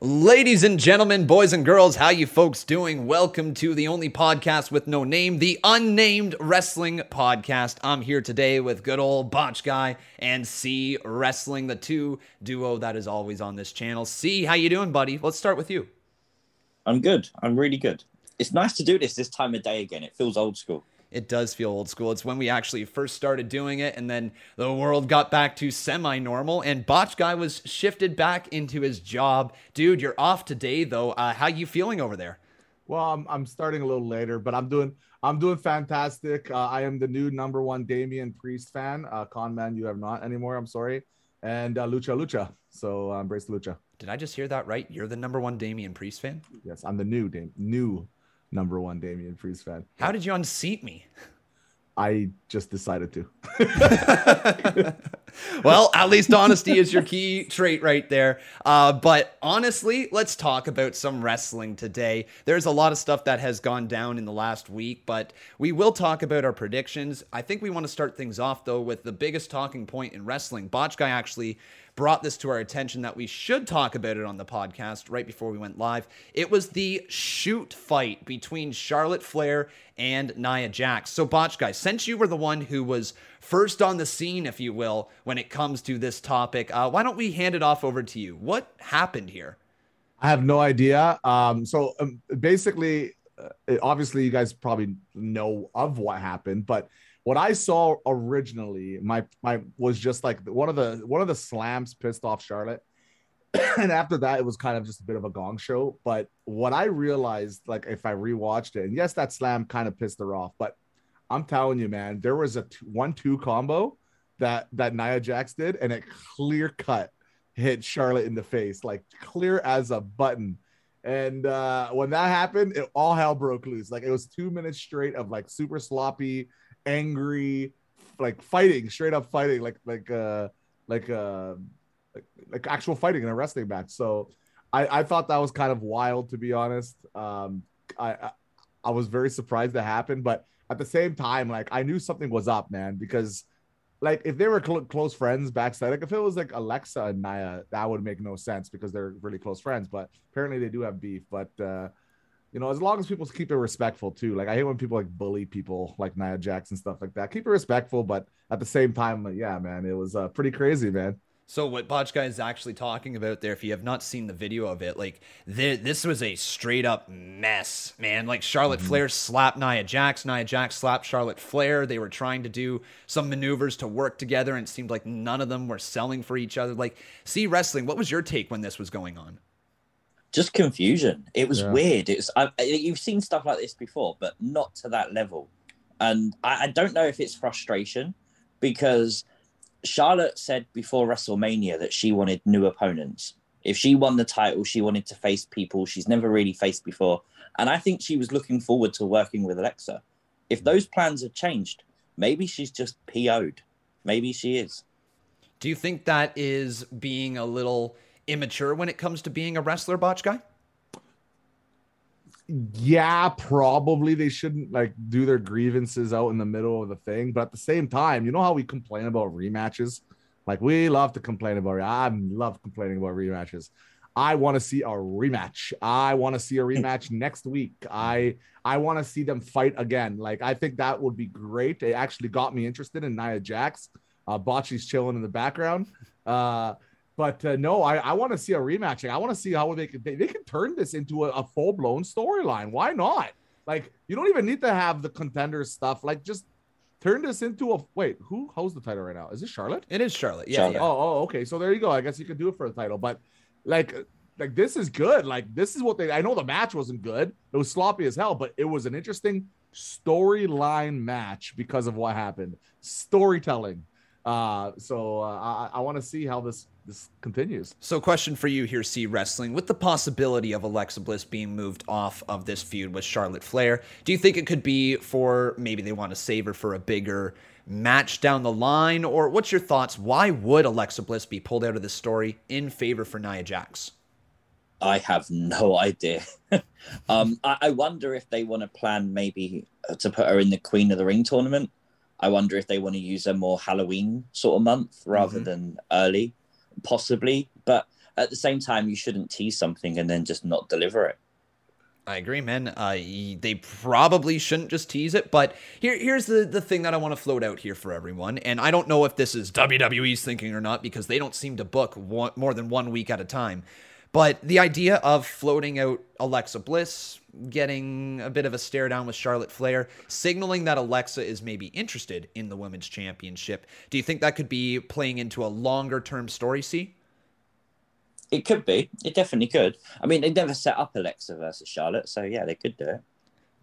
Ladies and gentlemen, boys and girls, how you folks doing? Welcome to the only podcast with no name, the Unnamed Wrestling Podcast. I'm here today with good old Botch Guy and C Wrestling, the two duo that is always on this channel. C, how you doing, buddy? Let's start with you. I'm good. I'm really good. It's nice to do this time of day again. It feels old school. It does feel old school. It's when we actually first started doing it, and then the world got back to semi-normal, and Botch Guy was shifted back into his job. Dude, you're off today, though. How you feeling over there? Well, I'm starting a little later, but I'm doing fantastic. I am the new #1 Damian Priest fan. Con man, you have not anymore. I'm sorry. And Lucha. So embrace Lucha. Did I just hear that right? You're the #1 Damian Priest fan? Yes, I'm the new #1 Damian Priest fan. How did you unseat me? I just decided to. Well, at least honesty is your key trait right there. But honestly, let's talk about some wrestling today. There's a lot of stuff that has gone down in the last week, but we will talk about our predictions. I think we want to start things off, though, with the biggest talking point in wrestling. Botch Guy actually brought this to our attention that we should talk about it on the podcast right before we went live. It was the shoot fight between Charlotte Flair and Nia Jax. So Botch Guy, since you were the one who was first on the scene, if you will, when it comes to this topic, why don't we hand it off over to you? What happened here? I have no idea. Basically, obviously you guys probably know of what happened, but what I saw originally, my was just like one of the slams pissed off Charlotte, and after that it was kind of just a bit of a gong show. But what I realized, like if I rewatched it, and yes, that slam kind of pissed her off, but I'm telling you, man, there was a 1-2 combo that Nia Jax did, and it clear cut hit Charlotte in the face, like clear as a button. And when that happened, all hell broke loose. Like it was 2 minutes straight of like super sloppy, angry, like fighting, straight up fighting, like actual fighting in a wrestling match. So I thought that was kind of wild, to be honest. I was very surprised that happened, but at the same time, like I knew something was up, man, because like if they were close friends backstage, like if it was like Alexa and Nia, that would make no sense because they're really close friends, but apparently they do have beef. But you know, as long as people keep it respectful too. Like I hate when people like bully people like Nia Jax and stuff like that. Keep it respectful, but at the same time, like, yeah, man, it was pretty crazy, man. So what Botch Guy is actually talking about there, if you have not seen the video of it, like this was a straight up mess, man. Like Charlotte Flair slapped Nia Jax. Nia Jax slapped Charlotte Flair. They were trying to do some maneuvers to work together, and it seemed like none of them were selling for each other. Like, C Wrestling, what was your take when this was going on? Just confusion. It was weird. It's you've seen stuff like this before, but not to that level. And I don't know if it's frustration, because Charlotte said before WrestleMania that she wanted new opponents. If she won the title, she wanted to face people she's never really faced before. And I think she was looking forward to working with Alexa. If those plans have changed, maybe she's just PO'd. Maybe she is. Do you think that is being a little immature when it comes to being a wrestler, Botch Guy? Yeah, probably. They shouldn't like do their grievances out in the middle of the thing, but at the same time, you know how we complain about rematches? Like we love to complain about it. I love complaining about rematches. I want to see a rematch. I want to see a rematch next week. I want to see them fight again. Like I think that would be great. It actually got me interested in Nia Jax. Bocce's chilling in the background. But no, I want to see a rematch. I want to see how they can turn this into a full-blown storyline. Why not? Like, you don't even need to have the contender stuff. Like, just turn this into a... Wait, who holds the title right now? Is it Charlotte? It is Charlotte. Yeah. Charlotte. Yeah. Oh, okay. So there you go. I guess you could do it for the title. But, like this is good. Like, this is what they... I know the match wasn't good. It was sloppy as hell, but it was an interesting storyline match because of what happened. Storytelling. So I want to see how this continues. So question for you here, C Wrestling, with the possibility of Alexa Bliss being moved off of this feud with Charlotte Flair, do you think it could be for maybe they want to save her for a bigger match down the line? Or what's your thoughts? Why would Alexa Bliss be pulled out of this story in favor for Nia Jax? I have no idea. I wonder if they want to plan maybe to put her in the Queen of the Ring tournament. I wonder if they want to use a more Halloween sort of month rather than early, possibly. But at the same time, you shouldn't tease something and then just not deliver it. I agree, man. They probably shouldn't just tease it, but here's the thing that I want to float out here for everyone, and I don't know if this is WWE's thinking or not, because they don't seem to book more than 1 week at a time, but the idea of floating out Alexa Bliss, getting a bit of a stare down with Charlotte Flair, signaling that Alexa is maybe interested in the Women's Championship, do you think that could be playing into a longer-term story, C? It could be. It definitely could. I mean, they never set up Alexa versus Charlotte, so yeah, they could do it.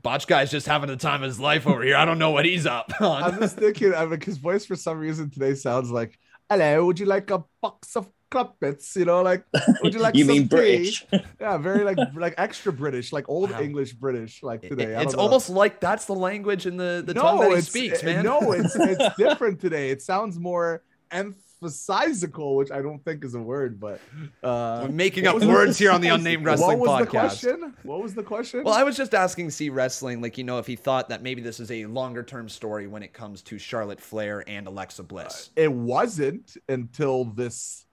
Botch Guy's just having the time of his life over here. I don't know what he's up on. I'm just thinking, I mean, his voice for some reason today sounds like, hello, would you like a box of crumpets? You know, like, would you like you mean tea? British? Yeah, very like extra British, like old English British, like today. It's almost like that's the language in the tongue that he speaks, man. No, it's different today. It sounds more emphasizical, which I don't think is a word, but we're making up words here on the Unnamed Wrestling Podcast. What was the question? Well, I was just asking C Wrestling, like, you know, if he thought that maybe this is a longer term story when it comes to Charlotte Flair and Alexa Bliss. It wasn't until this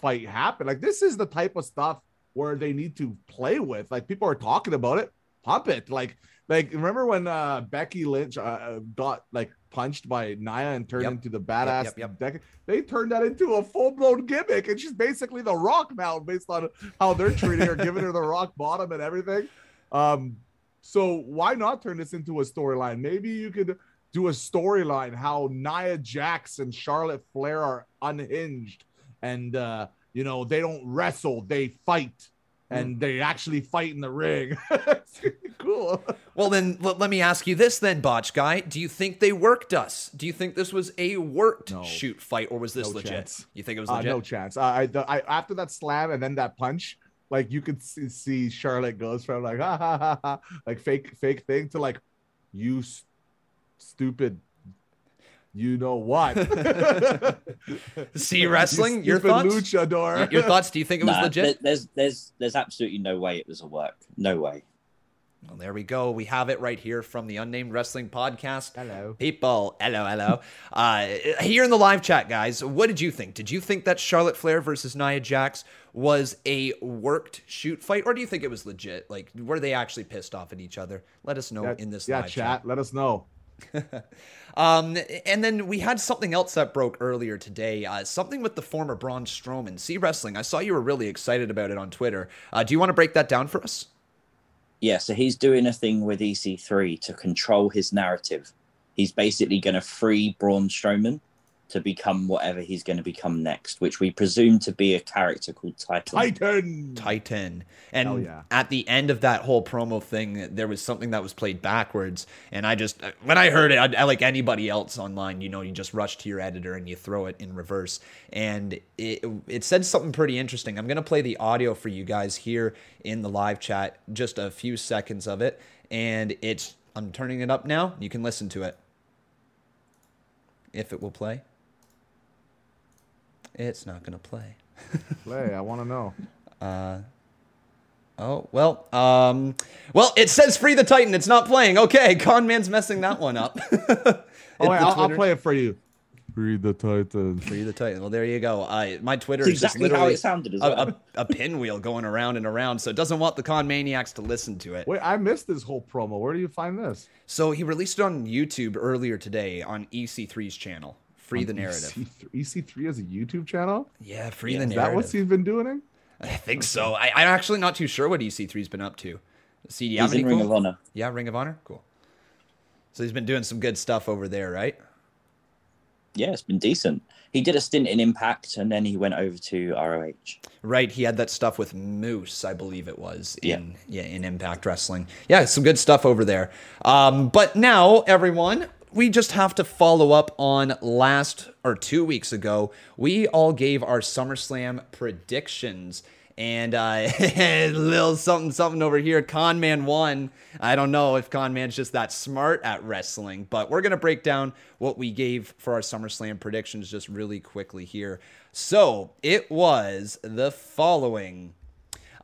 fight happened. Like, this is the type of stuff where they need to play with. Like, people are talking about it, pump it. Like remember when Becky Lynch got like punched by Nia and turned into the badass. Yep. They turned that into a full-blown gimmick, and she's basically the Rock now based on how they're treating her, giving her the rock bottom and everything. So why not turn this into a storyline? Maybe you could do a storyline how Nia Jax and Charlotte Flair are unhinged, and you know, they don't wrestle, they fight. And they actually fight in the ring. Cool. Well, then let me ask you this then, Botch Guy. Do you think they worked us? Do you think this was a worked shoot fight, or was this legit? Chance. You think it was legit? No chance. I after that slam and then that punch, like, you could see Charlotte goes from like, ha, ha, ha, ha, like fake thing to like, you stupid, you know what? C Wrestling, your thoughts? Luchador. Your thoughts? Do you think it was legit? There's absolutely no way it was a work. No way. Well, there we go. We have it right here from the Unnamed Wrestling Podcast. Hello, people. Hello. Here in the live chat, guys, what did you think? Did you think that Charlotte Flair versus Nia Jax was a worked shoot fight, or do you think it was legit? Like, were they actually pissed off at each other? Let us know in this live chat. Let us know. And then we had something else that broke earlier today, something with the former Braun Strowman. C Wrestling, I saw you were really excited about it on Twitter. Do you want to break that down for us? Yeah, so he's doing a thing with EC3 to control his narrative. He's basically going to free Braun Strowman to become whatever he's going to become next, which we presume to be a character called Titan. And at the end of that whole promo thing, there was something that was played backwards. And I just, when I heard it, I like anybody else online, you know, you just rush to your editor and you throw it in reverse. And it said something pretty interesting. I'm going to play the audio for you guys here in the live chat, just a few seconds of it. And I'm turning it up now. You can listen to it. If it will play. It's not going to play. I want to know. Well, it says Free the Titan. It's not playing. Okay, Conman's messing that one up. I'll play it for you. Free the Titan. Free the Titan. Well, there you go. My Twitter is exactly just how it sounded as well. a pinwheel going around and around, so it doesn't want the con maniacs to listen to it. Wait, I missed this whole promo. Where do you find this? So he released it on YouTube earlier today on EC3's channel. Free the Narrative. EC3 has a YouTube channel? Yeah, Free the Narrative. Is that what he's been doing? I think so. I'm actually not too sure what EC3's been up to. See, he's in Ring of Honor. Yeah, Ring of Honor? Cool. So he's been doing some good stuff over there, right? Yeah, it's been decent. He did a stint in Impact, and then he went over to ROH. Right, he had that stuff with Moose, I believe it was, in Impact Wrestling. Yeah, some good stuff over there. But now, everyone... we just have to follow up on 2 weeks ago. We all gave our SummerSlam predictions. And a little something over here. Conman won. I don't know if Conman's just that smart at wrestling, but we're going to break down what we gave for our SummerSlam predictions just really quickly here. So it was the following.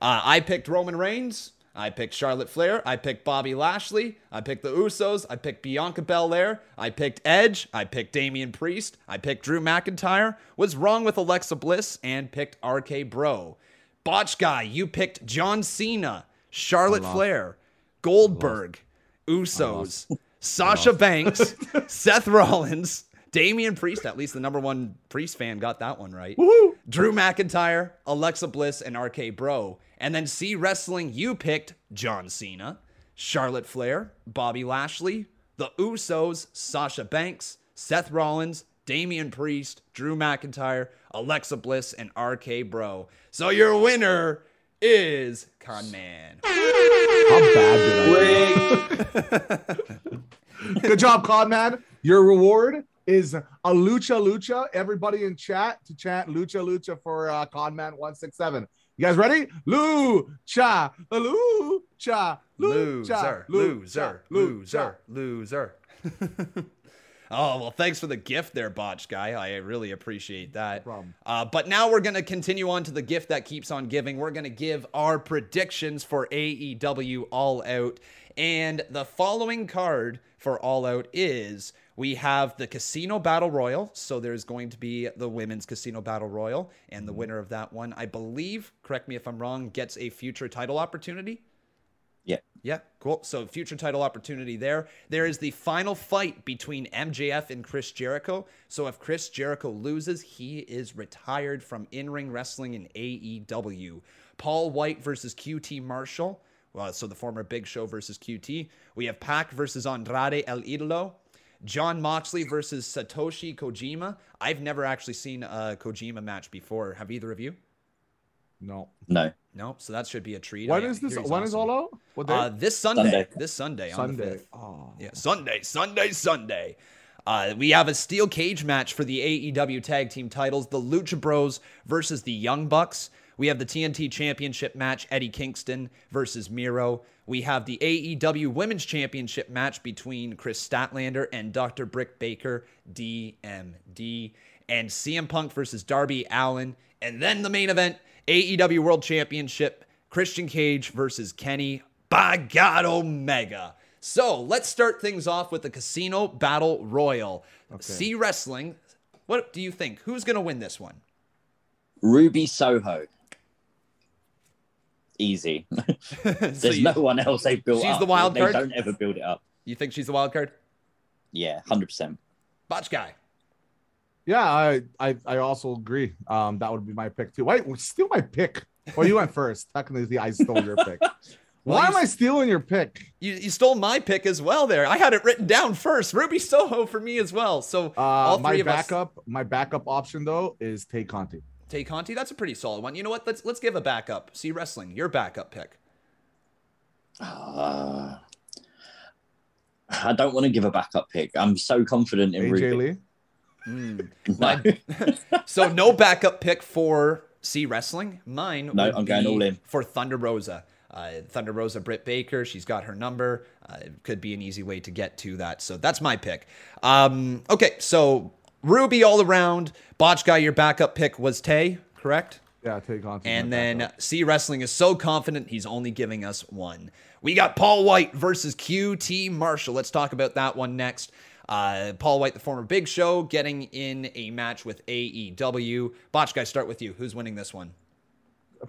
I picked Roman Reigns. I picked Charlotte Flair. I picked Bobby Lashley. I picked the Usos. I picked Bianca Belair. I picked Edge. I picked Damian Priest. I picked Drew McIntyre. Was wrong with Alexa Bliss and picked RK Bro. Botch Guy, you picked John Cena, Charlotte Flair, Goldberg, Usos, Sasha Banks, Seth Rollins, Damian Priest, at least the number one Priest fan got that one right. Woo-hoo. Drew McIntyre, Alexa Bliss, and RK Bro. And then C Wrestling, you picked John Cena, Charlotte Flair, Bobby Lashley, the Usos, Sasha Banks, Seth Rollins, Damian Priest, Drew McIntyre, Alexa Bliss, and RK Bro. So your winner is Con Man. How bad did I do? Good job, Con Man. Your reward is a lucha. Everybody in chat to chant lucha for Con Man 167. You guys ready? Lucha, lucha, lucha, loser, loser, loser. Oh, well, thanks for the gift there, Botch Guy. I really appreciate that. No problem. But now we're going to continue on to the gift that keeps on giving. We're going to give our predictions for AEW All Out. And the following card for All Out is we have the Casino Battle Royal. So there's going to be the Women's Casino Battle Royal. And the winner of that one, I believe, correct me if I'm wrong, gets a future title opportunity. Yeah, cool. So future title opportunity there. There is the final fight between MJF and Chris Jericho. So if Chris Jericho loses, he is retired from in-ring wrestling in AEW. Paul White versus QT Marshall. Well, so the former Big Show versus QT. We have Pac versus Andrade El Idolo. John Moxley versus Satoshi Kojima. I've never actually seen a Kojima match before. Have either of you? No. So that should be a treat. When is this? When is All Out? What day? This Sunday. This Sunday. On the 5th. Oh. Yeah. Sunday. We have a steel cage match for the AEW tag team titles. The Lucha Bros versus the Young Bucks. We have the TNT Championship match, Eddie Kingston versus Miro. We have the AEW Women's Championship match between Chris Statlander and Dr. Britt Baker, DMD. And CM Punk versus Darby Allin. And then the main event, AEW World Championship, Christian Cage versus Kenny, by God, Omega. So let's start things off with the Casino Battle Royal. Okay. C Wrestling, what do you think? Who's going to win this one? Ruby Soho. Easy. There's no one else they've built up. She's the wild card? They don't ever build it up. You think she's the wild card? Yeah, 100%. Botch Guy. Yeah, I also agree. That would be my pick too. Wait, steal my pick. Well, you went first. Technically, I stole your pick. Why am I stealing your pick? You stole my pick as well. There, I had it written down first. Ruby Soho for me as well. So all three my backup option though is Tay Conti. Tay Conti, that's a pretty solid one. You know what? Let's give a backup. C Wrestling, your backup pick. I don't want to give a backup pick. I'm so confident in AJ Ruby. Lee. So no backup pick for C Wrestling. Mine would I'm going all in for Thunder Rosa. Thunder Rosa, Britt Baker, she's got her number. It could be an easy way to get to that. So that's my pick. Okay, so Ruby all around. Botch Guy, your backup pick was Tay, correct? Yeah, Tay Conti. And then C Wrestling is so confident he's only giving us one. We got Paul White versus QT Marshall. Let's talk about that one next. Paul White, the former Big Show, getting in a match with AEW. Botch Guy, start with you. Who's winning this one?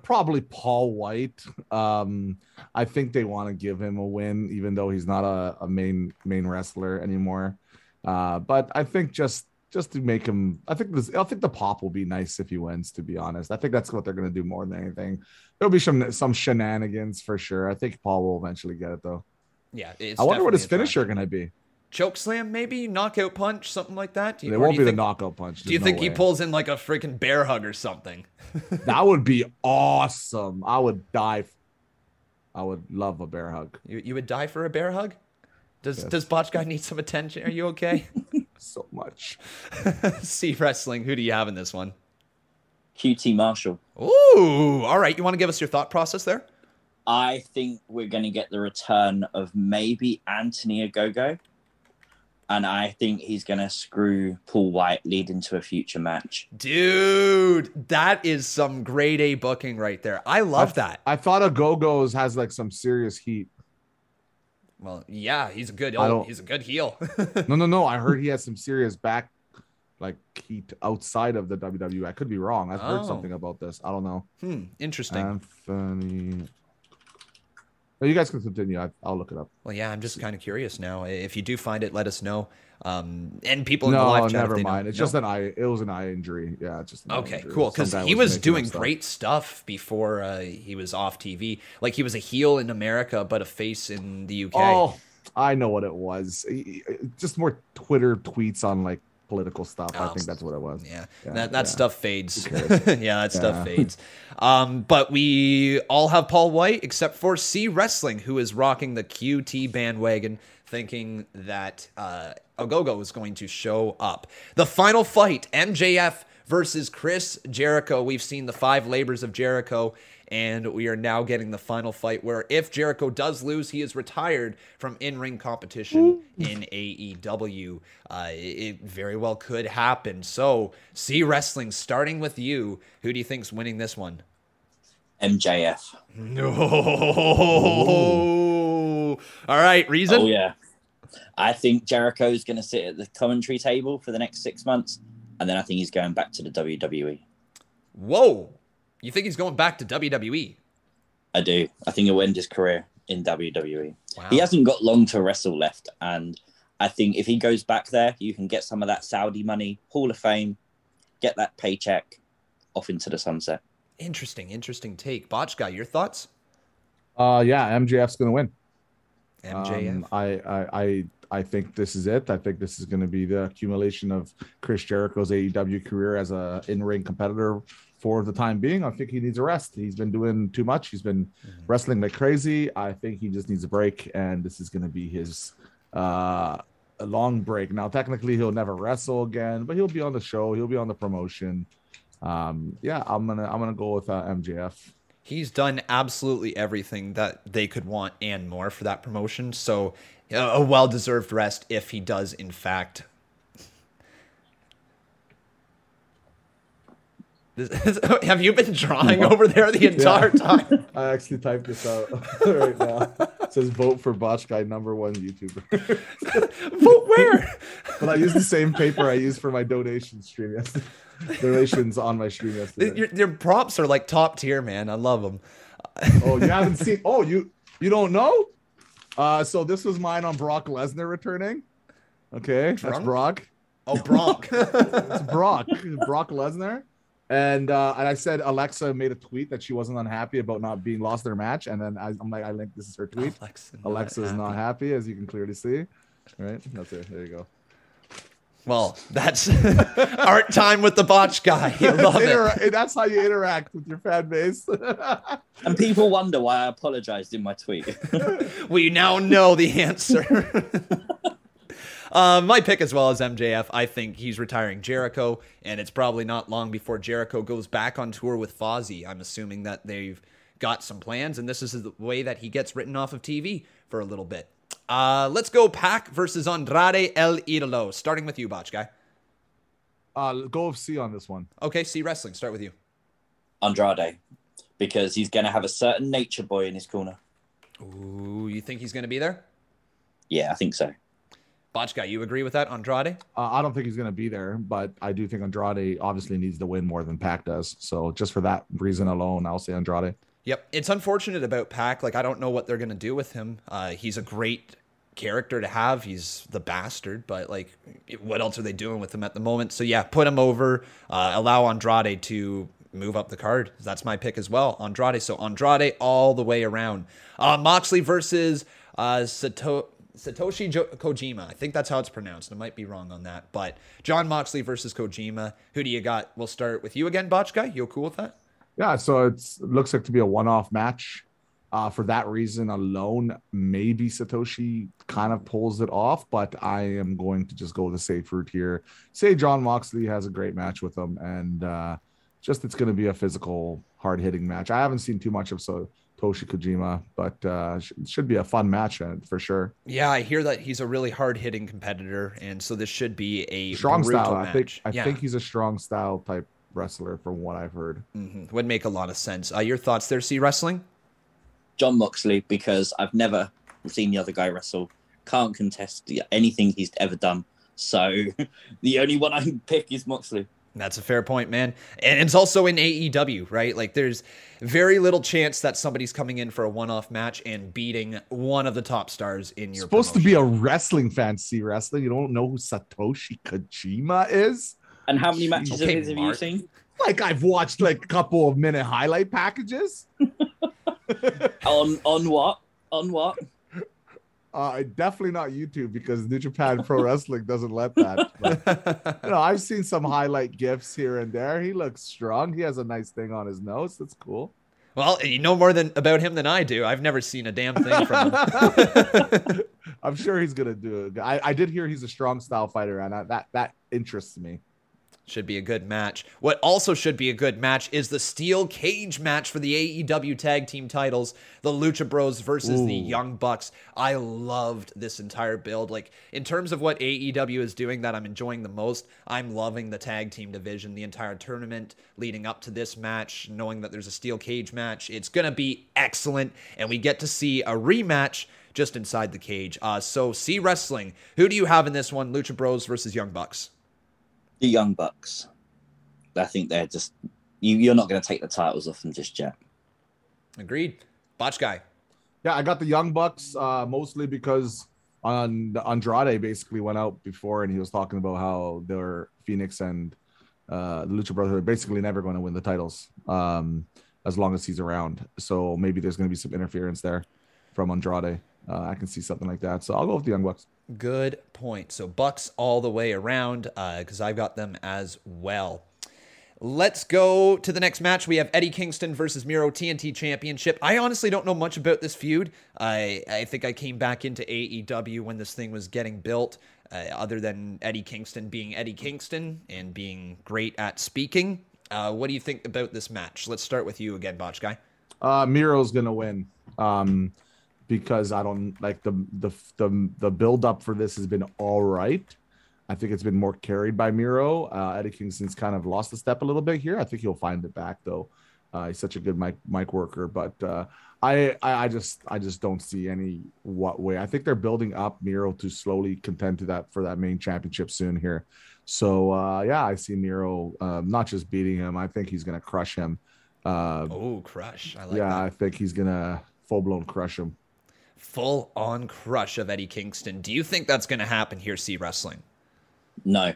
Probably Paul White. I think they want to give him a win, even though he's not a main wrestler anymore. But I think just to make him, I think the pop will be nice if he wins. To be honest, I think that's what they're going to do more than anything. There'll be some shenanigans for sure. I think Paul will eventually get it though. Yeah, I wonder what his finisher going to be. Choke slam, maybe knockout punch, something like that. It won't be the knockout punch. Do you think he pulls in like a freaking bear hug or something? That would be awesome. I would die. I would love a bear hug. You would die for a bear hug? Does Botch Guy need some attention? Are you okay? So much. C Wrestling, who do you have in this one? QT Marshall. Ooh, all right. You want to give us your thought process there? I think we're going to get the return of maybe Anthony Ogogo. And I think he's going to screw Paul White, leading to a future match. Dude, that is some grade A booking right there. I love that. I thought a Go-Go's has like some serious heat. Well, yeah, he's a good heel. No. I heard he has some serious back like heat outside of the WWE. I could be wrong. I've heard something about this. I don't know. Interesting. Anthony. Well, you guys can continue. I'll look it up. Well, yeah, I'm just kind of curious now. If you do find it, let us know. And people in the live chat. Never mind. It's just an eye. It was an eye injury. Yeah, just an okay, injury. Cool. Because he was doing great stuff before he was off TV. Like he was a heel in America, but a face in the UK. Oh, I know what it was. Just more Twitter tweets on like political stuff. I think that's what it was. Yeah. That stuff fades. That stuff fades. But we all have Paul White except for C Wrestling, who is rocking the QT bandwagon, thinking that Ogogo is going to show up. The final fight, MJF versus Chris Jericho. We've seen the five labors of Jericho, and we are now getting the final fight where if Jericho does lose, he is retired from in-ring competition in AEW. It very well could happen. So, C Wrestling, starting with you, who do you think's winning this one? MJF. No. Ooh. All right, reason? Oh, yeah. I think Jericho's going to sit at the commentary table for the next 6 months. And then I think he's going back to the WWE. Whoa. You think he's going back to WWE? I do. I think he'll end his career in WWE. Wow. He hasn't got long to wrestle left. And I think if he goes back there, you can get some of that Saudi money, Hall of Fame, get that paycheck off into the sunset. Interesting take. Botch Guy, your thoughts? MJF's going to win. MJF. I think this is it. I think this is going to be the accumulation of Chris Jericho's AEW career as an in-ring competitor for the time being. I think he needs a rest. He's been doing too much. He's been wrestling like crazy. I think he just needs a break, and this is going to be his long break. Now, technically, he'll never wrestle again, but he'll be on the show. He'll be on the promotion. I'm gonna go with MJF. He's done absolutely everything that they could want and more for that promotion. So a well-deserved rest if he does, in fact. Have you been drawing over there the entire time? I actually typed this out right now. It says vote for Botch Guy, #1 YouTuber. Vote where? Well, I used the same paper I used for my donation stream yesterday. Donations on my stream yesterday. Your props are like top tier, man. I love them. Oh, you haven't seen? Oh, you don't know? So this was mine on Brock Lesnar returning. Okay, that's Brock. Oh, Brock. It's Brock Lesnar. And I said Alexa made a tweet that she wasn't unhappy about not being lost their match. And then I'm like, I linked, this is her tweet. Alexa's not happy, as you can clearly see. All right, that's it. There you go. Well, that's art time with the Botch Guy. You love it. That's how you interact with your fan base. And people wonder why I apologized in my tweet. We now know the answer. My pick as well as MJF. I think he's retiring Jericho, and it's probably not long before Jericho goes back on tour with Fozzy. I'm assuming that they've got some plans, and this is the way that he gets written off of TV for a little bit. Let's go Pac versus Andrade El Idolo. Starting with you, Botch Guy. Go with C on this one. Okay, C Wrestling. Start with you. Andrade, because he's going to have a certain nature boy in his corner. Ooh, you think he's going to be there? Yeah, I think so. Botch Guy, you agree with that, Andrade? I don't think he's going to be there, but I do think Andrade obviously needs to win more than Pac does. So just for that reason alone, I'll say Andrade. Yep. It's unfortunate about Pac. Like, I don't know what they're going to do with him. He's a great character to have. He's the bastard, but like, what else are they doing with him at the moment? So yeah, put him over, allow Andrade to move up the card. That's my pick as well. Andrade. So Andrade all the way around. Moxley versus Satoshi Kojima. I think that's how it's pronounced. I might be wrong on that, but John Moxley versus Kojima. Who do you got? We'll start with you again, Botch Guy. You cool with that? Yeah, so it looks like to be a one-off match. For that reason alone, maybe Satoshi kind of pulls it off, but I am going to just go the safe route here. Say John Moxley has a great match with him, and just it's going to be a physical, hard-hitting match. I haven't seen too much of Satoshi Kojima, but it should be a fun match for sure. Yeah, I hear that he's a really hard-hitting competitor, and so this should be a strong style match. I think he's a strong style type wrestler from what I've heard. Mm-hmm. Would make a lot of sense. Your thoughts there, C Wrestling? John Moxley, because I've never seen the other guy wrestle. Can't contest anything he's ever done. So the only one I can pick is Moxley. That's a fair point, man. And it's also in AEW, right? Like, there's very little chance that somebody's coming in for a one-off match and beating one of the top stars in your supposed promotion. To be a wrestling fan, C Wrestling. You don't know who Satoshi Kojima is? And how many matches have you seen? Like, I've watched, like, a couple of minute highlight packages. On what? Definitely not YouTube, because New Japan Pro Wrestling doesn't let that. But, you know, I've seen some highlight gifs here and there. He looks strong. He has a nice thing on his nose. That's cool. Well, you know more about him than I do. I've never seen a damn thing from him. I'm sure he's going to do it. I did hear he's a strong style fighter, and that interests me. Should be a good match. What also should be a good match is the steel cage match for the AEW tag team titles, the Lucha Bros versus the Young Bucks. I loved this entire build. Like, in terms of what AEW is doing that I'm enjoying the most, I'm loving the tag team division, the entire tournament leading up to this match, knowing that there's a steel cage match. It's going to be excellent, and we get to see a rematch just inside the cage. So, C Wrestling, who do you have in this one, Lucha Bros versus Young Bucks? The Young Bucks. I think they're just... You're not going to take the titles off them just yet. Agreed. Botch Guy. Yeah, I got the Young Bucks mostly because Andrade basically went out before and he was talking about how they're Phoenix and the Lucha Brothers are basically never going to win the titles as long as he's around. So maybe there's going to be some interference there from Andrade. I can see something like that. So I'll go with the Young Bucks. Good point. So Bucks all the way around, because I've got them as well. Let's go to the next match. We have Eddie Kingston versus Miro, TNT Championship. I honestly don't know much about this feud. I think I came back into AEW when this thing was getting built, other than Eddie Kingston being Eddie Kingston and being great at speaking. What do you think about this match? Let's start with you again, Botch Guy. Miro's going to win. Because I don't like the build up for this has been all right. I think it's been more carried by Miro. Eddie Kingston's kind of lost a step a little bit here. I think he'll find it back though. He's such a good mic worker, but I just don't see any what way. I think they're building up Miro to slowly contend to that for that main championship soon here. So yeah, I see Miro not just beating him. I think he's gonna crush him. Crush! I like that. Yeah, I think he's gonna full blown crush him. Full-on crush of Eddie Kingston. Do you think that's going to happen here, C Wrestling? No.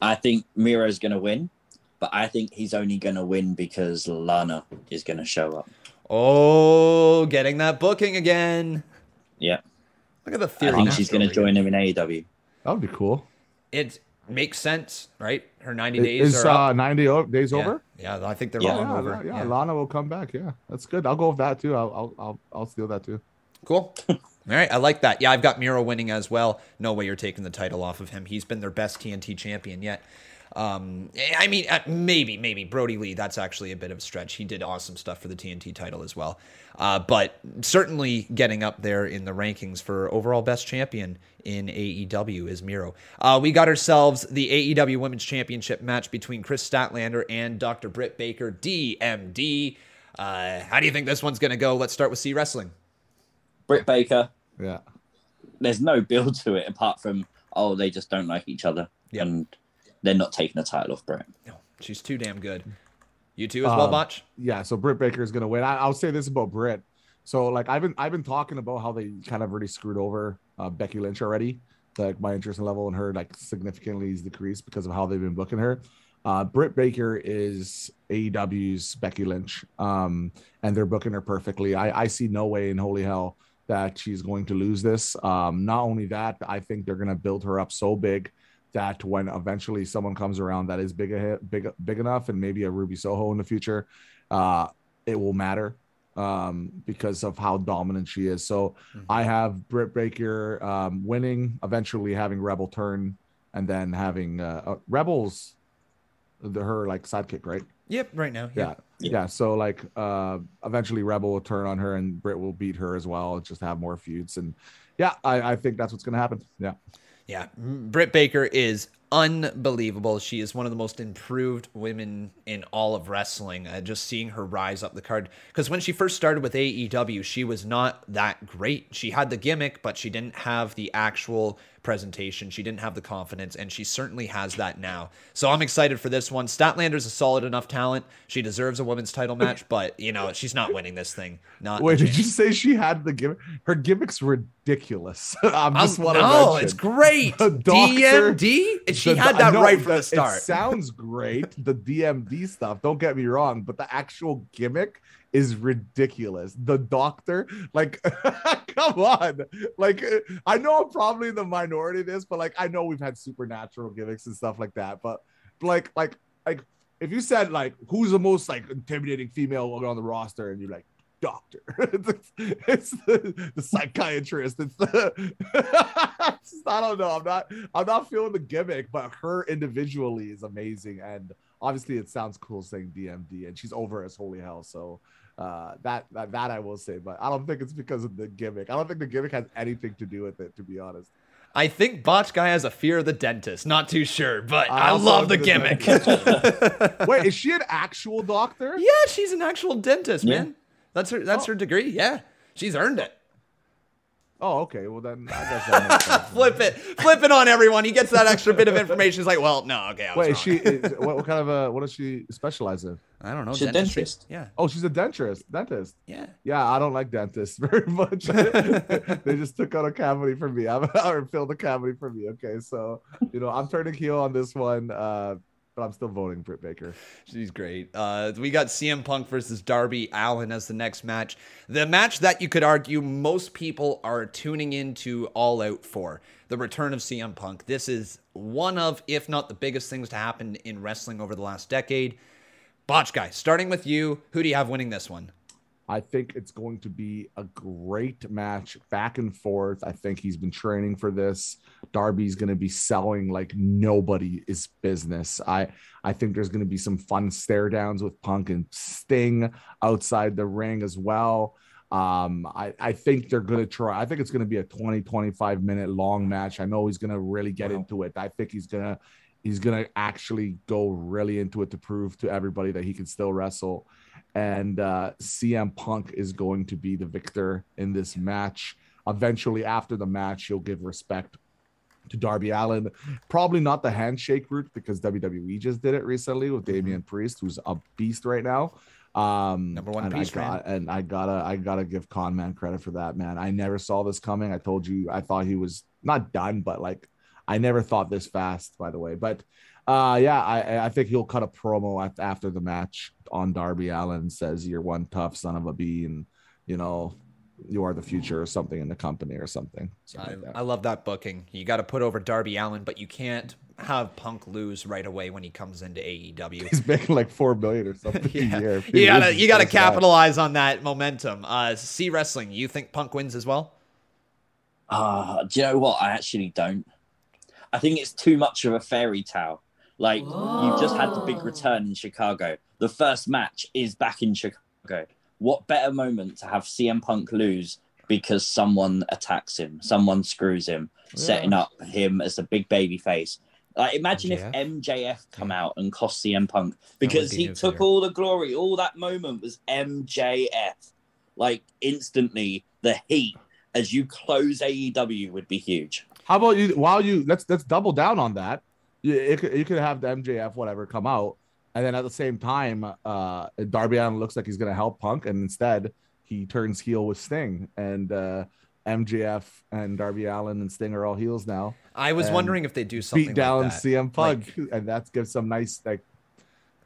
I think Miro's going to win, but I think he's only going to win because Lana is going to show up. Oh, getting that booking again. Yeah. Look at the theory. I think she's going to join him in AEW. That would be cool. It makes sense, right? Her 90 days are up. 90 days over? Yeah, I think they're all over. Yeah, Lana will come back. Yeah, that's good. I'll go with that, too. I'll steal that, too. Cool. All right. I like that. Yeah, I've got Miro winning as well. No way you're taking the title off of him. He's been their best TNT champion yet. I mean, maybe Brody Lee. That's actually a bit of a stretch. He did awesome stuff for the TNT title as well. But certainly getting up there in the rankings for overall best champion in AEW is Miro. We got ourselves the AEW Women's Championship match between Chris Statlander and Dr. Britt Baker, DMD. How do you think this one's going to go? Let's start with C Wrestling. Britt Baker. Yeah. There's no build to it apart from, they just don't like each other. Yep. And they're not taking the title off Britt. No, she's too damn good. You too as well, Botch? Yeah, so Britt Baker is going to win. I'll say this about Britt. So, like, I've been talking about how they kind of already screwed over Becky Lynch already. Like, my interest level in her, like, significantly is decreased because of how they've been booking her. Britt Baker is AEW's Becky Lynch, and they're booking her perfectly. I see no way in holy hell that she's going to lose this. Not only that, I think they're going to build her up so big that when eventually someone comes around that is big enough, and maybe a Ruby Soho in the future, it will matter because of how dominant she is. So I have Britt Baker winning, eventually having Rebel turn, and then having Rebel's her like sidekick, right? Yep, right now. Yep. Yeah. So like, eventually Rebel will turn on her and Britt will beat her as well. Just have more feuds, and yeah, I think that's what's going to happen. Yeah. Britt Baker is unbelievable. She is one of the most improved women in all of wrestling. Just seeing her rise up the card, because when she first started with AEW, she was not that great. She had the gimmick, but she didn't have the actual presentation. She didn't have the confidence, and she certainly has that now. So I'm excited for this one. Statlander's a solid enough talent. She deserves a women's title match, but you know, she's not winning this thing. Not Wait, did you say she had the gimmick? Her gimmick's ridiculous. I'm just want to mention. No, it's great. DMD? She had that right from the start. It sounds great, the DMD stuff. Don't get me wrong, but the actual gimmick is ridiculous. The doctor, like, come on. Like, I know I'm probably the minority of this, but like, I know we've had supernatural gimmicks and stuff like that. But like, if you said like, who's the most like intimidating female on the roster, and you're like, doctor, it's the psychiatrist, it's the I don't know, I'm not feeling the gimmick, but her individually is amazing, and obviously it sounds cool saying DMD, and she's over as holy hell, so that I will say, but I don't think it's because of the gimmick. I don't think the gimmick has anything to do with it, to be honest. I think Botch Guy has a fear of the dentist. Not too sure, but I love the gimmick. Wait, is she an actual doctor? Yeah, she's an actual dentist, man. That's her degree. Yeah, she's earned it. Oh, okay. Well, then I guess that makes sense. Flip it on everyone. He gets that extra bit of information. He's like, well, no, okay. Wait, what kind of what does she specialize in? I don't know. She's dentistry. A dentist. Yeah. Oh, she's a dentist. Yeah. Yeah, I don't like dentists very much. They just took out a cavity for me. Or filled a cavity for me. Okay, so you know, I'm turning heel on this one. But I'm still voting Britt Baker. She's great. We got CM Punk versus Darby Allin as the next match. The match that you could argue most people are tuning into All Out for. The return of CM Punk. This is one of, if not the biggest things to happen in wrestling over the last decade. Botch Guy, starting with you, who do you have winning this one? I think it's going to be a great match, back and forth. I think he's been training for this. Darby's going to be selling like nobody is business. I think there's going to be some fun stare downs with Punk and Sting outside the ring as well. I think they're going to try. I think it's going to be a 20-25 minute long match. I know he's going to really get into it. I think he's going to actually go really into it to prove to everybody that he can still wrestle. And CM Punk is going to be the victor in this match. Eventually, after the match, he'll give respect to Darby Allin. Probably not the handshake route, because WWE just did it recently with Damian Priest, who's a beast right now. Number one beast, man. And I gotta give Con Man credit for that, man. I never saw this coming. I told you, I thought he was not done, but like, I never thought this fast, by the way. But I think he'll cut a promo after the match on Darby Allin and says, "You're one tough son of a bee, and you know, you are the future," or something, in the company or something. I love that booking. You got to put over Darby Allin, but you can't have Punk lose right away when he comes into AEW. He's making like $4 billion or something a year. You gotta capitalize on that momentum. C Wrestling, you think Punk wins as well? Do you know what? I actually don't. I think it's too much of a fairy tale. Like, you've just had the big return in Chicago. The first match is back in Chicago. What better moment to have CM Punk lose because someone attacks him, someone screws him, setting up him as a big baby face. Like, imagine if MJF come out and cost CM Punk, because he took all the glory. All that moment was MJF. Like, instantly, the heat as you close AEW would be huge. How about you? Let's double down on that. You could have the MJF whatever come out, and then at the same time, Darby Allin looks like he's going to help Punk, and instead he turns heel with Sting, and MJF and Darby Allin and Sting are all heels now. I was wondering if they do something beat down like that. CM Punk, like, and that gives some nice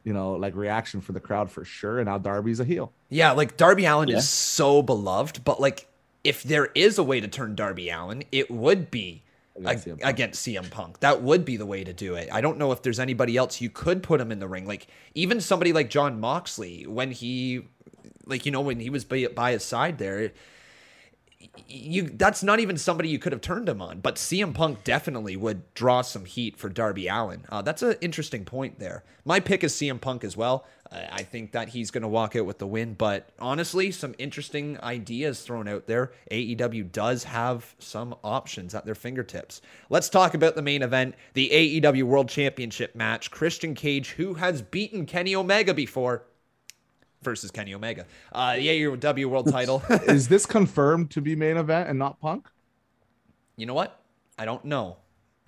reaction for the crowd for sure. And now Darby's a heel. Yeah, like Darby Allin is so beloved, but like if there is a way to turn Darby Allin, it would be against CM Punk. That would be the way to do it. I don't know if there's anybody else you could put him in the ring. Like, even somebody like John Moxley, when he was by his side there, that's not even somebody you could have turned him on, but CM Punk definitely would draw some heat for Darby Allin. That's an interesting point there. My pick is CM Punk as well. I think that he's going to walk out with the win, but honestly, some interesting ideas thrown out there. AEW does have some options at their fingertips. Let's talk about the main event, the AEW World Championship match. Christian Cage, who has beaten Kenny Omega before, versus Kenny Omega. Yeah, your AEW World title. Is this confirmed to be main event and not Punk? You know what? I don't know.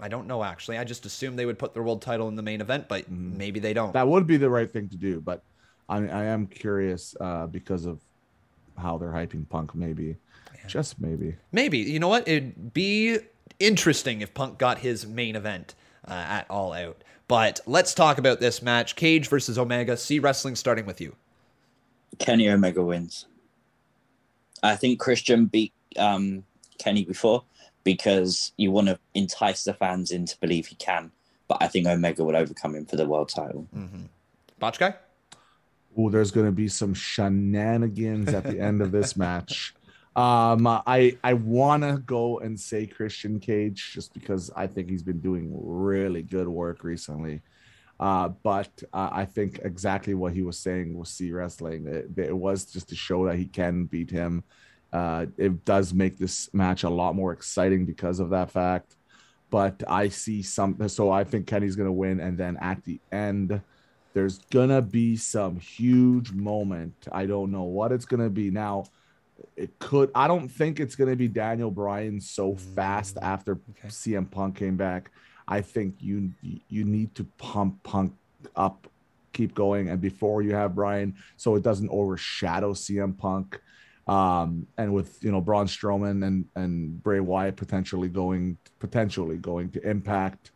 I don't know, actually. I just assumed they would put their world title in the main event, but maybe they don't. That would be the right thing to do, but I am curious because of how they're hyping Punk, maybe. Yeah. Just maybe. Maybe. You know what? It'd be interesting if Punk got his main event at All Out. But let's talk about this match. Cage versus Omega. C Wrestling, starting with you. Kenny Omega wins. I think Christian beat Kenny before, because you want to entice the fans in to believe he can. But I think Omega will overcome him for the world title. Mm-hmm. Botch Guy? Oh, there's going to be some shenanigans at the end of this match. I want to go and say Christian Cage, just because I think he's been doing really good work recently. But I think exactly what he was saying was C Wrestling. It was just to show that he can beat him. It does make this match a lot more exciting because of that fact. But I see something. So I think Kenny's going to win. And then at the end, there's going to be some huge moment. I don't know what it's going to be. Now, it could. I don't think it's going to be Daniel Bryan so fast after CM Punk came back. I think you need to pump Punk up, keep going, and before you have Bryan, so it doesn't overshadow CM Punk. And with, you know, Braun Strowman and Bray Wyatt potentially going to Impact,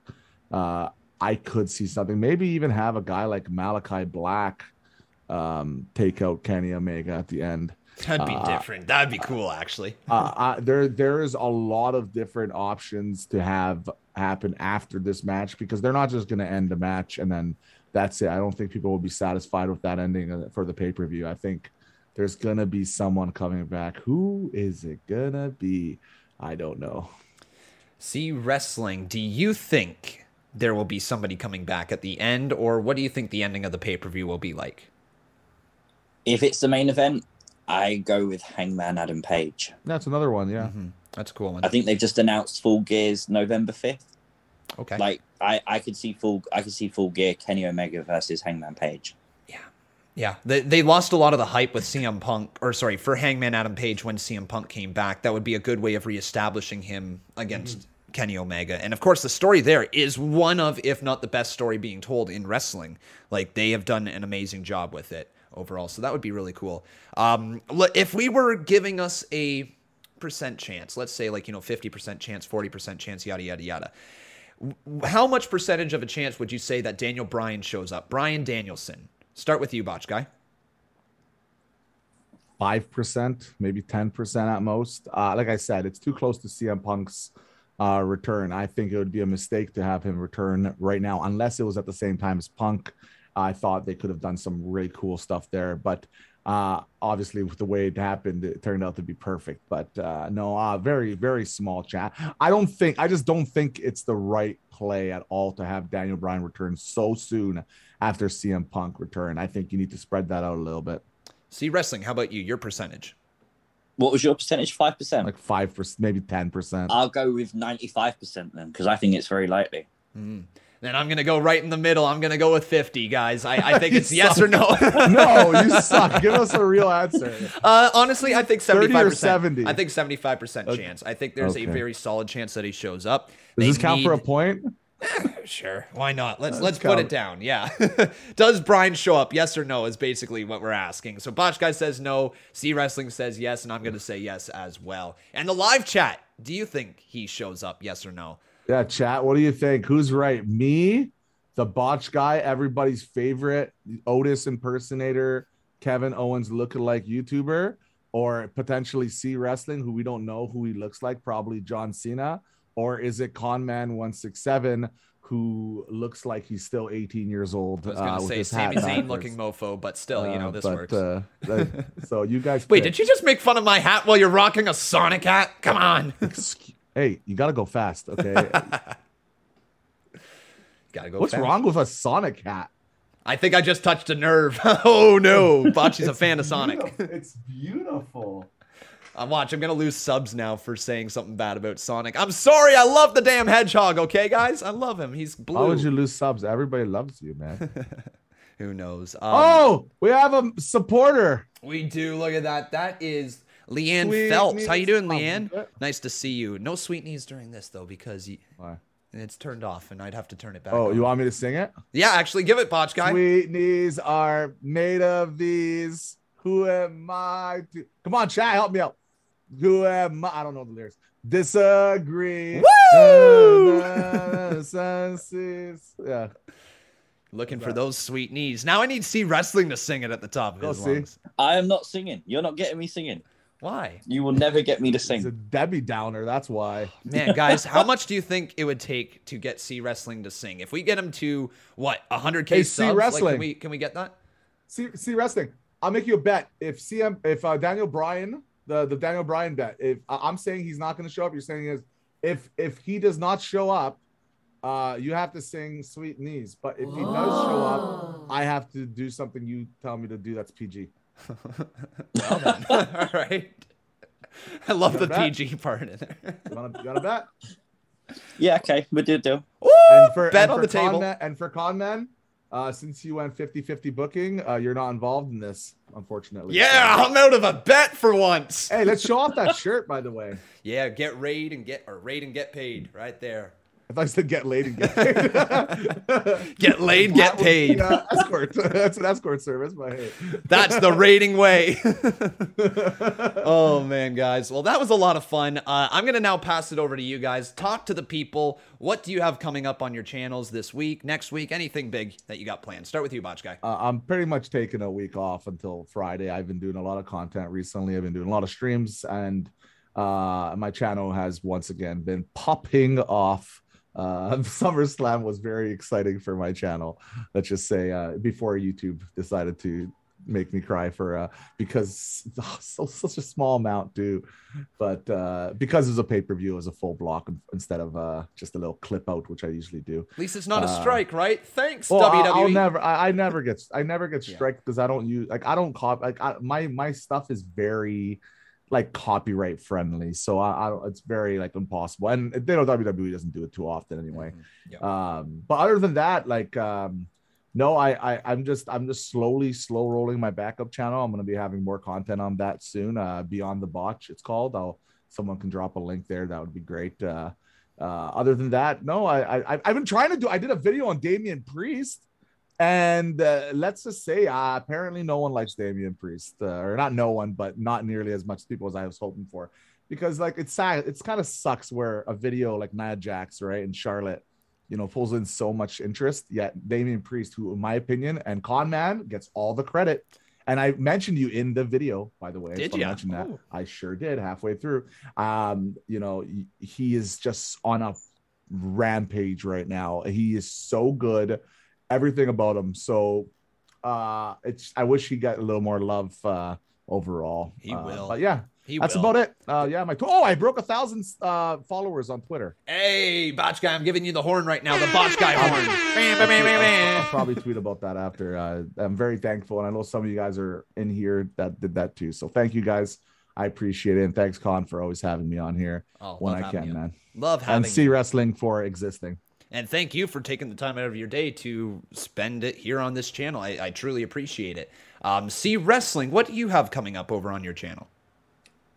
I could see something. Maybe even have a guy like Malachi Black take out Kenny Omega at the end. That'd be different. That'd be cool, actually. There is a lot of different options to have happen after this match, because they're not just going to end the match and then that's it. I don't think people will be satisfied with that ending for the pay-per-view. I think there's going to be someone coming back. Who is it going to be? I don't know. C Wrestling, do you think there will be somebody coming back at the end, or what do you think the ending of the pay-per-view will be like? If it's the main event, I go with Hangman Adam Page. That's another one, yeah. Mm-hmm. That's a cool one. I think they've just announced Full Gear's November 5th. Okay. Like, I could see Full Gear, Kenny Omega versus Hangman Page. Yeah, they lost a lot of the hype with CM Punk, for Hangman Adam Page when CM Punk came back. That would be a good way of reestablishing him against Kenny Omega. And of course, the story there is one of, if not the best story being told in wrestling. Like, they have done an amazing job with it overall. So that would be really cool. If we were giving us a percent chance, let's say 50% chance, 40% chance, yada, yada, yada. How much percentage of a chance would you say that Daniel Bryan shows up? Bryan Danielson. Start with you, Botch Guy. 5%, maybe 10% at most. Like I said, it's too close to CM Punk's return. I think it would be a mistake to have him return right now, unless it was at the same time as Punk. I thought they could have done some really cool stuff there. But obviously, with the way it happened, it turned out to be perfect. But no, very, very small chat. I just don't think it's the right play at all to have Daniel Bryan return so soon after CM Punk return. I think you need to spread that out a little bit. C Wrestling, how about you? Your percentage? What was your percentage? 5%? Like 5%, maybe 10%. I'll go with 95% then, because I think it's very likely. Then I'm going to go right in the middle. I'm going to go with 50, guys. I think it's suck. Yes or no. No, you suck. Give us a real answer. Honestly, I think 75%. 30 or 70. I think 75% chance. I think there's a very solid chance that he shows up. Does this count for a point? Sure. Why not? Let's put it down. Yeah. Does Bryan show up? Yes or no is basically what we're asking. So Botch Guy says no. C Wrestling says yes. And I'm going to say yes as well. And the live chat, do you think he shows up? Yes or no? Yeah, chat. What do you think? Who's right? Me, the Botch Guy, everybody's favorite Otis impersonator, Kevin Owens lookalike YouTuber, or potentially C Wrestling, who we don't know who he looks like, probably John Cena, or is it Conman 167, who looks like he's still 18 years old. I was going to say Sami Zayn looking mofo, but still, you know, this works. So you guys... Wait, did you just make fun of my hat while you're rocking a Sonic hat? Come on. Hey, you got to go fast, okay? Gotta go. What's fast. Wrong with a Sonic hat? I think I just touched a nerve. Oh, no. Bocce's a fan of Sonic. It's beautiful. I'm going to lose subs now for saying something bad about Sonic. I'm sorry. I love the damn hedgehog, okay, guys? I love him. He's blue. How would you lose subs? Everybody loves you, man. Who knows? Oh, we have a supporter. We do. Look at that. That is Leanne Phelps. How you doing, Leanne? Nice to see you. No sweet knees during this, though, because why? It's turned off, and I'd have to turn it back on. You want me to sing it? Yeah, actually, give it, Botch Guy. Sweet knees are made of these. Who am I to... Come on, chat, help me out. Who am I? I don't know the lyrics. Disagree. Woo! Yeah. Looking for those sweet knees. Now I need C Wrestling to sing it at the top of his lungs. I am not singing. You're not getting me singing. Why? You will never get me to sing. It's a Debbie Downer. That's why. Man, guys, how much do you think it would take to get C Wrestling to sing? If we get him to, 100K subs? C Wrestling. Like, can we get that? C Wrestling. I'll make you a bet. If Daniel Bryan... The Daniel Bryan bet. If I'm saying he's not going to show up, you're saying if he does not show up, you have to sing Sweet Knees. But if he does show up, I have to do something you tell me to do. That's PG. Well done. All right. I love the PG part in there. You want to bet? Yeah, okay. We do. Ooh, bet on the table. And for con men, since you went 50-50 booking, you're not involved in this, unfortunately. Yeah, I'm out of a bet for once. Hey, let's show off that shirt, by the way. Yeah, get raid and get paid right there. If I said get laid and get paid. Get laid, get paid. Escort. That's an escort service, but hey. That's the raiding way. Oh, man, guys. Well, that was a lot of fun. I'm going to now pass it over to you guys. Talk to the people. What do you have coming up on your channels this week, next week? Anything big that you got planned? Start with you, Botch Guy. I'm pretty much taking a week off until Friday. I've been doing a lot of content recently. I've been doing a lot of streams, and my channel has once again been popping off. SummerSlam was very exciting for my channel. Let's just say before YouTube decided to make me cry for because such a small amount due, but because it was a pay-per-view as a full block instead of just a little clip out, which I usually do. At least it's not a strike, right? Thanks, WWE. I never get striked because I don't use my stuff is very copyright friendly, so I it's very impossible, and they know WWE doesn't do it too often anyway. Mm-hmm. Yep. But other than that, no, I'm just slow rolling my backup channel. I'm going to be having more content on that soon. Beyond the Botch, it's called. Someone can drop a link there. That would be great. Other than that, no, I've been trying to do. I did a video on Damian Priest. And let's just say, apparently no one likes Damian Priest, or not no one, but not nearly as much people as I was hoping for. Because it's sad. It's kind of sucks where a video like Nia Jax, right, and Charlotte, pulls in so much interest. Yet Damian Priest, who in my opinion, and Con Man, gets all the credit. And I mentioned you in the video, by the way. Did you? That. I sure did, halfway through. He is just on a rampage right now. He is so good. Everything about him. So I wish he got a little more love overall. He will. But yeah, that's about it. I broke 1,000 followers on Twitter. Hey, Botch Guy, I'm giving you the horn right now. The Botch Guy horn. I'll probably tweet about that after. I'm very thankful. And I know some of you guys are in here that did that too. So thank you guys. I appreciate it. And thanks, Con, for always having me on here when I can, man. Love having you. And C Wrestling for existing. And thank you for taking the time out of your day to spend it here on this channel. I truly appreciate it. C Wrestling, what do you have coming up over on your channel?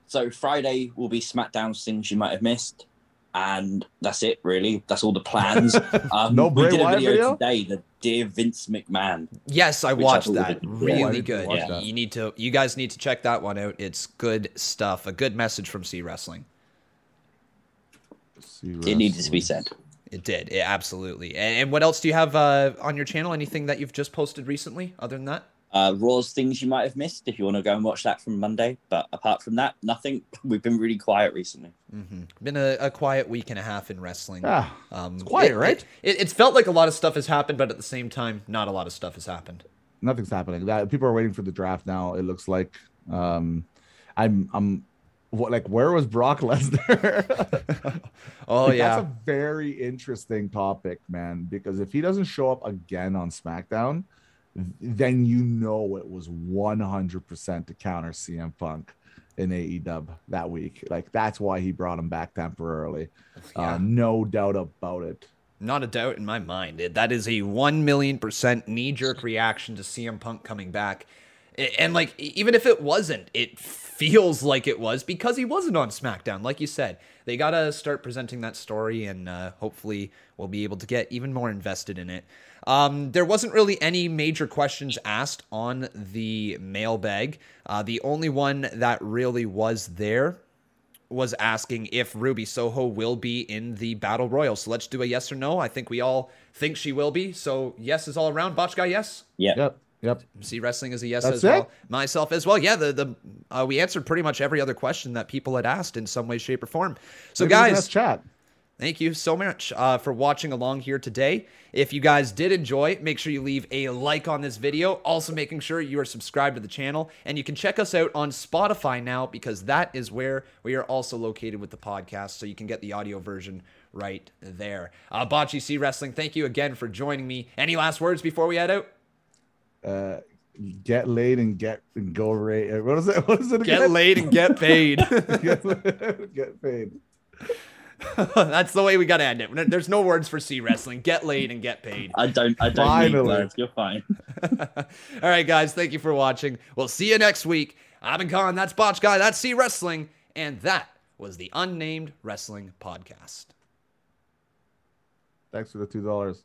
So Friday will be SmackDown, things you might have missed. And that's it, really. That's all the plans. No Bray Wyatt video today, the Dear Vince McMahon. Yes, I watched that. Really good. Yeah. You guys need to check that one out. It's good stuff. A good message from C Wrestling. It needed to be said. It did. It absolutely. And what else do you have on your channel? Anything that you've just posted recently other than that? Raw's things you might have missed if you want to go and watch that from Monday. But apart from that, nothing. We've been really quiet recently. Mm-hmm. Been a quiet week and a half in wrestling. Yeah. It's quiet, right? It's felt like a lot of stuff has happened, but at the same time, not a lot of stuff has happened. Nothing's happening. People are waiting for the draft now, it looks like. Where was Brock Lesnar? Oh, yeah. That's a very interesting topic, man, because if he doesn't show up again on SmackDown, then you know it was 100% to counter CM Punk in AEW that week. Like, that's why he brought him back temporarily. Yeah. No doubt about it. Not a doubt in my mind. That is a 1 million % knee-jerk reaction to CM Punk coming back. And, like, even if it wasn't, it feels like it was because he wasn't on SmackDown. Like you said, they got to start presenting that story, and hopefully we'll be able to get even more invested in it. There wasn't really any major questions asked on the mailbag. The only one that really was there was asking if Ruby Soho will be in the Battle Royal. So let's do a yes or no. I think we all think she will be. So yes is all around. Botch Guy, yes? Yeah. Yep. C Wrestling is a yes as well. Myself as well. Yeah, the we answered pretty much every other question that people had asked in some way, shape, or form. So maybe guys, chat. Thank you so much for watching along here today. If you guys did enjoy, make sure you leave a like on this video. Also making sure you are subscribed to the channel. And you can check us out on Spotify now because that is where we are also located with the podcast. So you can get the audio version right there. Bocce C Wrestling, thank you again for joining me. Any last words before we head out? Get laid and go right. What is it? What is it again? Get laid and get paid. Get paid. That's the way we gotta end it. There's no words for C Wrestling. Get laid and get paid. I don't need words. You're fine. All right, guys. Thank you for watching. We'll see you next week. I've been Khan. That's Botch Guy. That's C Wrestling, and that was the Unnamed Wrestling Podcast. Thanks for the $2.